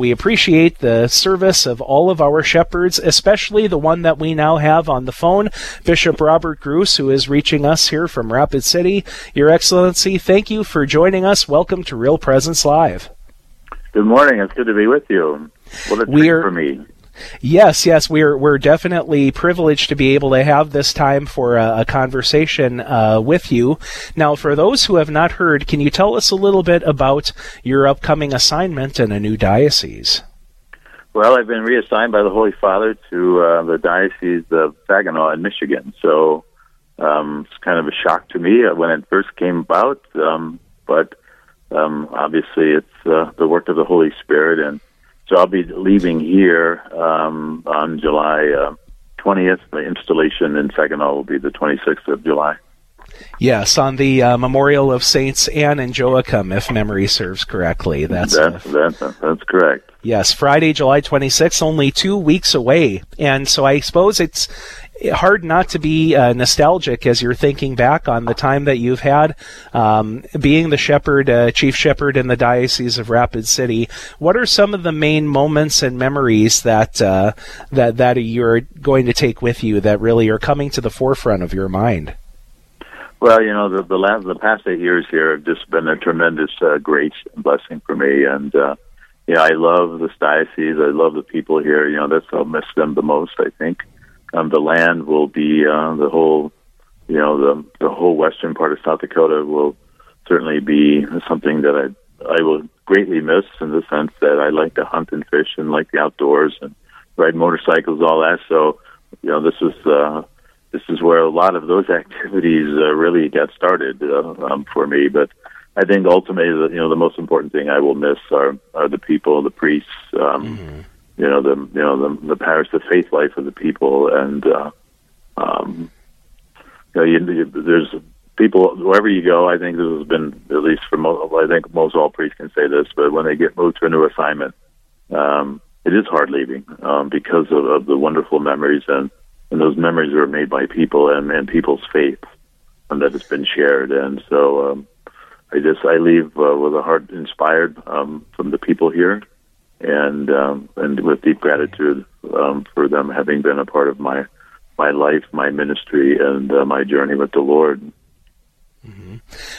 We appreciate the service of all of our shepherds, especially the one that we now have on the phone, Bishop Robert Gruss, who is reaching us here from Rapid City. Your Excellency, thank you for joining us. Welcome to Real Presence Live. Good morning. It's good to be with you. What a treat for me. Yes, we're definitely privileged to be able to have this time for a conversation with you. Now, for those who have not heard, can you tell us a little bit about your upcoming assignment in a new diocese? Well, I've been reassigned by the Holy Father to the Diocese of Saginaw in Michigan, so it's kind of a shock to me when it first came about, but obviously it's the work of the Holy Spirit, and so I'll be leaving here on July 20th. The installation in Saginaw will be the 26th of July. Yes, on the memorial of Saints Anne and Joachim, if memory serves correctly. That's correct. Yes, Friday, July 26th, only 2 weeks away. And so I suppose it's hard not to be nostalgic as you're thinking back on the time that you've had being the shepherd, chief shepherd in the Diocese of Rapid City. What are some of the main moments and memories that you're going to take with you that really are coming to the forefront of your mind? Well, you know, the past 8 years here have just been a tremendous grace and blessing for me, and I love this diocese. I love the people here. You know, I'll miss them the most, I think. The land will be the whole western part of South Dakota will certainly be something that I will greatly miss, in the sense that I like to hunt and fish and like the outdoors and ride motorcycles, all that. So, you know, this is where a lot of those activities really got started for me, but I think ultimately, the most important thing I will miss are the people, the priests, the parish, the faith life of the people, and there's people wherever you go. I think this has been, at least for most, I think most all priests can say this, but when they get moved to a new assignment, it is hard leaving because of the wonderful memories, and those memories are made by people and people's faith, and that has been shared, and so. I leave with a heart inspired from the people here, and with deep gratitude for them having been a part of my life, my ministry, and my journey with the Lord. Mm-hmm.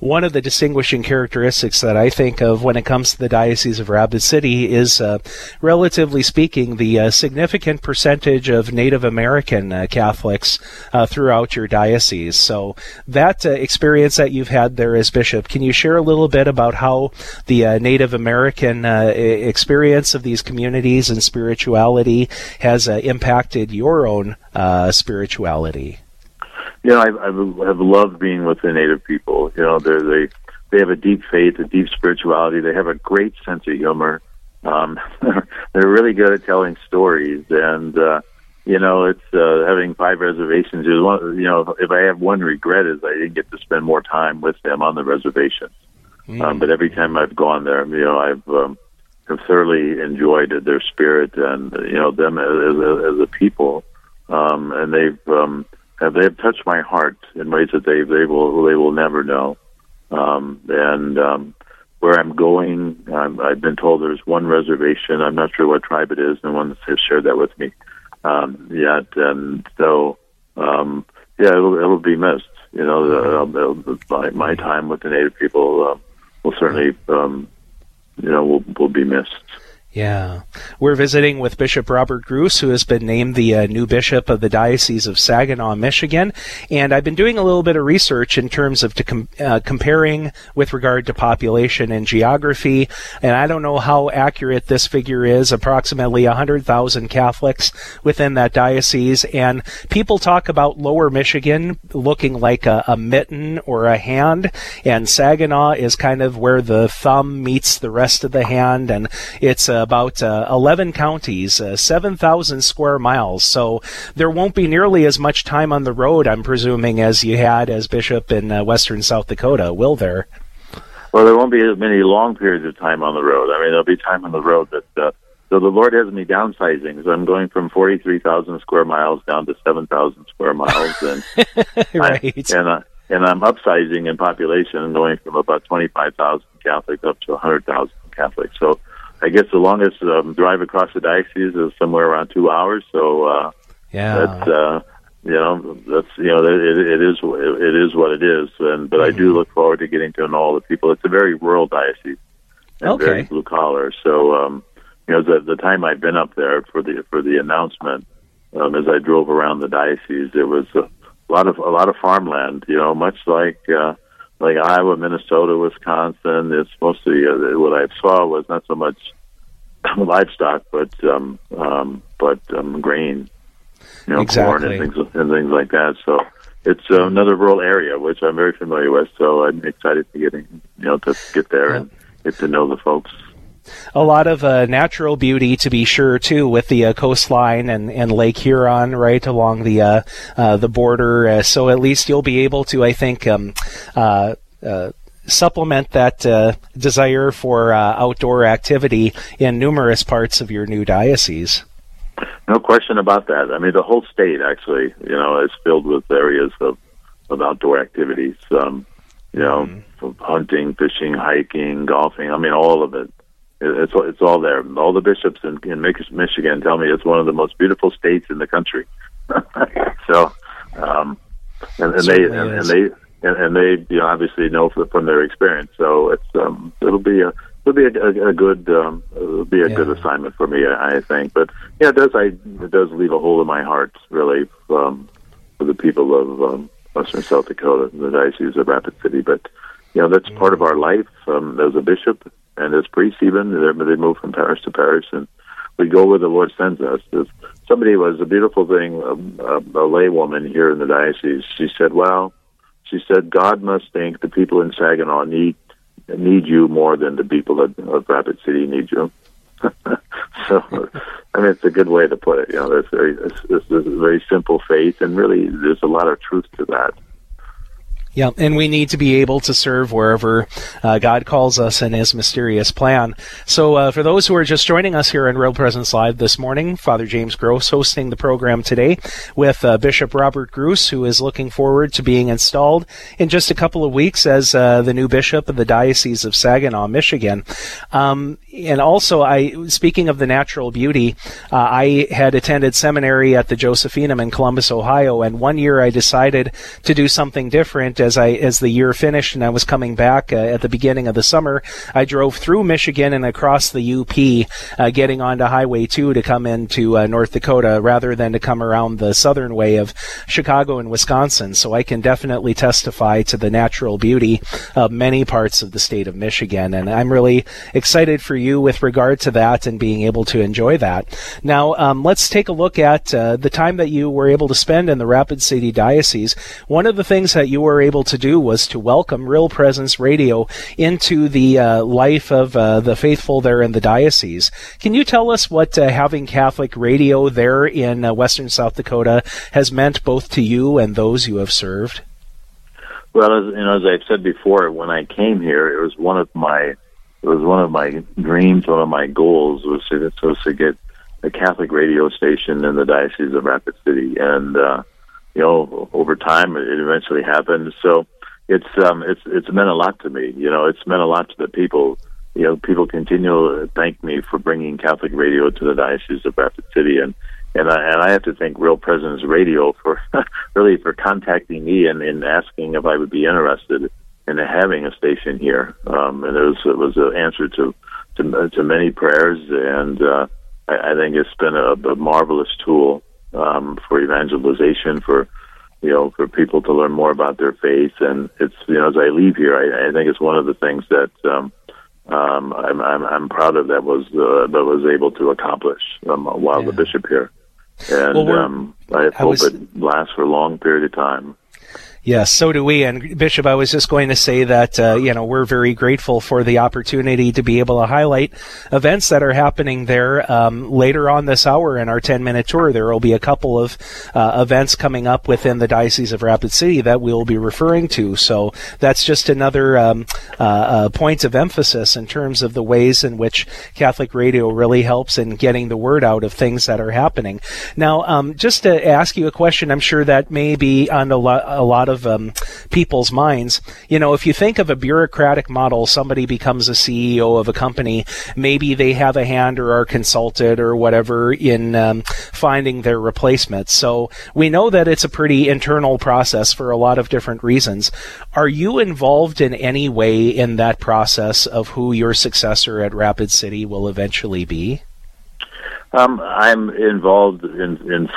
One of the distinguishing characteristics that I think of when it comes to the Diocese of Rapid City is, relatively speaking, the significant percentage of Native American Catholics throughout your diocese. So that experience that you've had there as bishop, can you share a little bit about how the Native American experience of these communities and spirituality has impacted your own spirituality? I have loved being with the Native people. You know, they have a deep faith, a deep spirituality. They have a great sense of humor. They're really good at telling stories, and it's having 5 reservations. If I have one regret, is I didn't get to spend more time with them on the reservation. Mm. But every time I've gone there, I've have thoroughly enjoyed their spirit and them as a people, and they've touched my heart in ways that they will never know. Where I'm going, I've been told there's one reservation. I'm not sure what tribe it is. No one has shared that with me yet. And so, it'll be missed. My time with the Native people will certainly, will be missed. Yeah. We're visiting with Bishop Robert Gruss, who has been named the new bishop of the Diocese of Saginaw, Michigan. And I've been doing a little bit of research in terms of comparing with regard to population and geography. And I don't know how accurate this figure is, approximately 100,000 Catholics within that diocese. And people talk about lower Michigan looking like a mitten or a hand. And Saginaw is kind of where the thumb meets the rest of the hand. And it's about 11 counties, 7,000 square miles. So there won't be nearly as much time on the road, I'm presuming, as you had as bishop in western South Dakota, will there? Well, there won't be as many long periods of time on the road. I mean, there'll be time on the road, but so the Lord has me downsizing. So I'm going from 43,000 square miles down to 7,000 square miles. And right. And I'm upsizing in population and going from about 25,000 Catholics up to 100,000 Catholics. So I guess the longest drive across the diocese is somewhere around 2 hours. So it is what it is. And but I do look forward to getting to know all the people. It's a very rural diocese and very blue collar. So the time I've been up there for the announcement, as I drove around the diocese, there was a lot of farmland. Much like Iowa, Minnesota, Wisconsin. It's mostly what I saw was not so much livestock, but grain, corn and things like that. So it's another rural area which I'm very familiar with. So I'm excited to get there and get to know the folks. A lot of natural beauty, to be sure, too, with the coastline and Lake Huron right along the border. So at least you'll be able to, I think, supplement that desire for outdoor activity in numerous parts of your new diocese. No question about that. I mean, the whole state, actually, is filled with areas of outdoor activities, hunting, fishing, hiking, golfing. I mean, all of it. It's all there. All the bishops in Michigan tell me it's one of the most beautiful states in the country. So, and they obviously know from their experience. So it's it'll be a good assignment for me, I think. But it does leave a hole in my heart, really, for the people of Western South Dakota, the Diocese of Rapid City. But that's part of our life as a bishop. And as priests, even, they move from parish to parish, and we go where the Lord sends us. Somebody was a beautiful thing, a lay woman here in the diocese. She said, God must think the people in Saginaw need you more than the people of Rapid City need you. So, I mean, it's a good way to put it. This is a very simple faith, and really, there's a lot of truth to that. Yeah, and we need to be able to serve wherever God calls us in His mysterious plan. So for those who are just joining us here in Real Presence Live this morning, Father James Gross hosting the program today with Bishop Robert Gruss, who is looking forward to being installed in just a couple of weeks as the new bishop of the Diocese of Saginaw, Michigan. And also, speaking of the natural beauty, I had attended seminary at the Josephinum in Columbus, Ohio, and one year I decided to do something different. As the year finished and I was coming back at the beginning of the summer, I drove through Michigan and across the UP, getting onto Highway 2 to come into North Dakota rather than to come around the southern way of Chicago and Wisconsin. So I can definitely testify to the natural beauty of many parts of the state of Michigan. And I'm really excited for you with regard to that and being able to enjoy that. Now, let's take a look at the time that you were able to spend in the Rapid City Diocese. One of the things that you were able to do was to welcome Real Presence Radio into the life of the faithful there in the diocese. Can you tell us what having Catholic radio there in Western South Dakota has meant both to you and those you have served? Well, as I've said before, when I came here, it was one of my dreams, one of my goals was to get a Catholic radio station in the Diocese of Rapid City, and over time, it eventually happened. So it's meant a lot to me. It's meant a lot to the people. People continually thank me for bringing Catholic radio to the Diocese of Rapid City, and I have to thank Real Presence Radio for really for contacting me and asking if I would be interested in having a station here. And it was an answer to many prayers, and I think it's been a marvelous tool. For evangelization, for people to learn more about their faith, and it's as I leave here, I think it's one of the things that I'm proud of that was able to accomplish while the bishop here, and I hope it lasts for a long period of time. Yes, so do we. And Bishop, I was just going to say that, we're very grateful for the opportunity to be able to highlight events that are happening there. Later on this hour in our 10-minute tour, there will be a couple of events coming up within the Diocese of Rapid City that we will be referring to. So that's just another point of emphasis in terms of the ways in which Catholic radio really helps in getting the word out of things that are happening. Now, just to ask you a question, I'm sure that may be on a lot of of people's minds. You know, if you think of a bureaucratic model, somebody becomes a CEO of a company, maybe they have a hand or are consulted or whatever in finding their replacement. So we know that it's a pretty internal process for a lot of different reasons. Are you involved in any way in that process of who your successor at Rapid City will eventually be? I'm involved in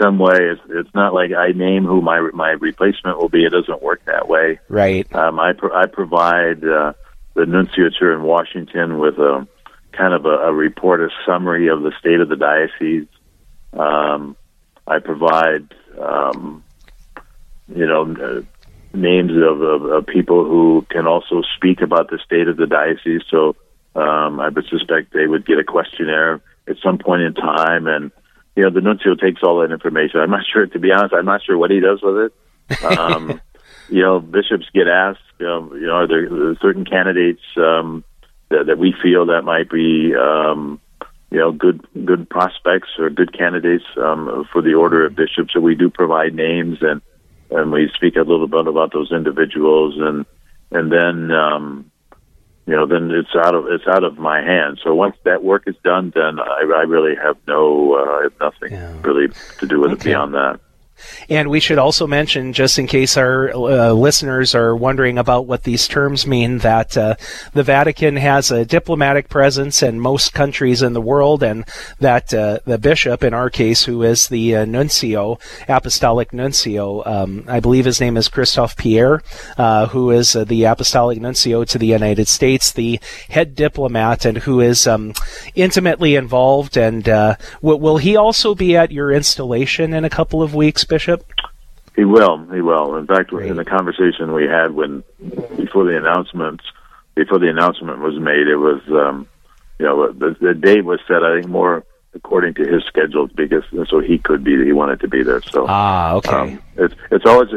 some way. It's not like I name who my replacement will be. It doesn't work that way. Right. I provide the nunciature in Washington with a kind of a report, a summary of the state of the diocese. I provide names of people who can also speak about the state of the diocese. So I would suspect they would get a questionnaire at some point in time, and the nuncio takes all that information. I'm not sure, to be honest. I'm not sure what he does with it. Bishops get asked, are there certain candidates that we feel that might be, good prospects or good candidates for the order of bishops. So we do provide names, and we speak a little bit about those individuals, and then. Then it's out of my hands. So once that work is done, then I really have nothing really to do with it beyond that. And we should also mention, just in case our listeners are wondering about what these terms mean, that the Vatican has a diplomatic presence in most countries in the world, and that the bishop, in our case, who is the nuncio, apostolic nuncio, I believe his name is Christophe Pierre, who is the apostolic nuncio to the United States, the head diplomat, and who is intimately involved. And will he also be at your installation in a couple of weeks, Bishop? He will. In fact, in the conversation we had before the announcement was made, it was the date was set, I think, more according to his schedule, because so he wanted to be there. So it's always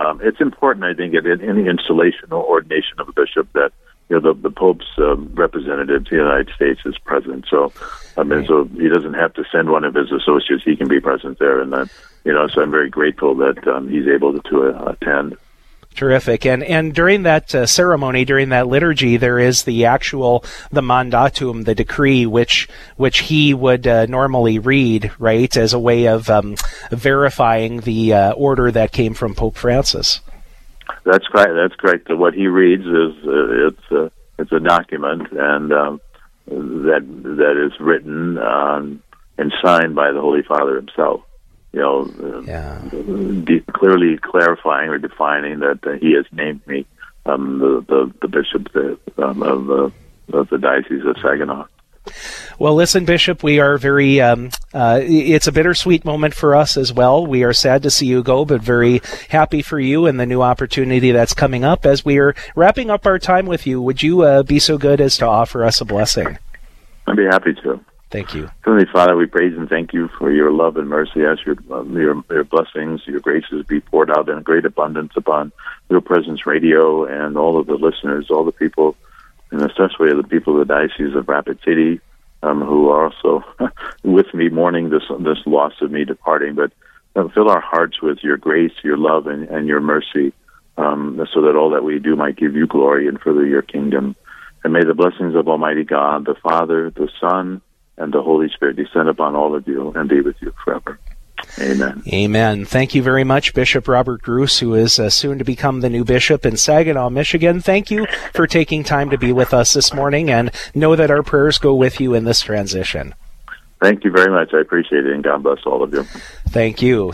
it's important, I think, in any installation or ordination of a bishop that the Pope's representative to the United States is present. So, so he doesn't have to send one of his associates. He can be present there, and that, so I'm very grateful that he's able to attend. Terrific. And during that ceremony, during that liturgy, there is the mandatum, the decree, which he would normally read, right, as a way of verifying the order that came from Pope Francis. That's correct. What he reads is it's a document, and that is written and signed by the Holy Father himself. Clearly clarifying or defining that he has named me the bishop of the Diocese of Saginaw. Well, listen, Bishop, we are very, it's a bittersweet moment for us as well. We are sad to see you go, but very happy for you and the new opportunity that's coming up. As we are wrapping up our time with you, would you be so good as to offer us a blessing? I'd be happy to. Thank you. Heavenly Father, we praise and thank you for your love and mercy. As your blessings, your graces be poured out in great abundance upon Real Presence Radio and all of the listeners, all the people, and especially the people of the Diocese of Rapid City, who are also with me mourning this loss of me departing. But fill our hearts with your grace, your love, and your mercy, so that all that we do might give you glory and further your kingdom. And may the blessings of Almighty God, the Father, the Son, and the Holy Spirit descend upon all of you and be with you forever. Amen. Amen. Thank you very much, Bishop Robert Gruss, who is soon to become the new bishop in Saginaw, Michigan. Thank you for taking time to be with us this morning, and know that our prayers go with you in this transition. Thank you very much. I appreciate it, and God bless all of you. Thank you.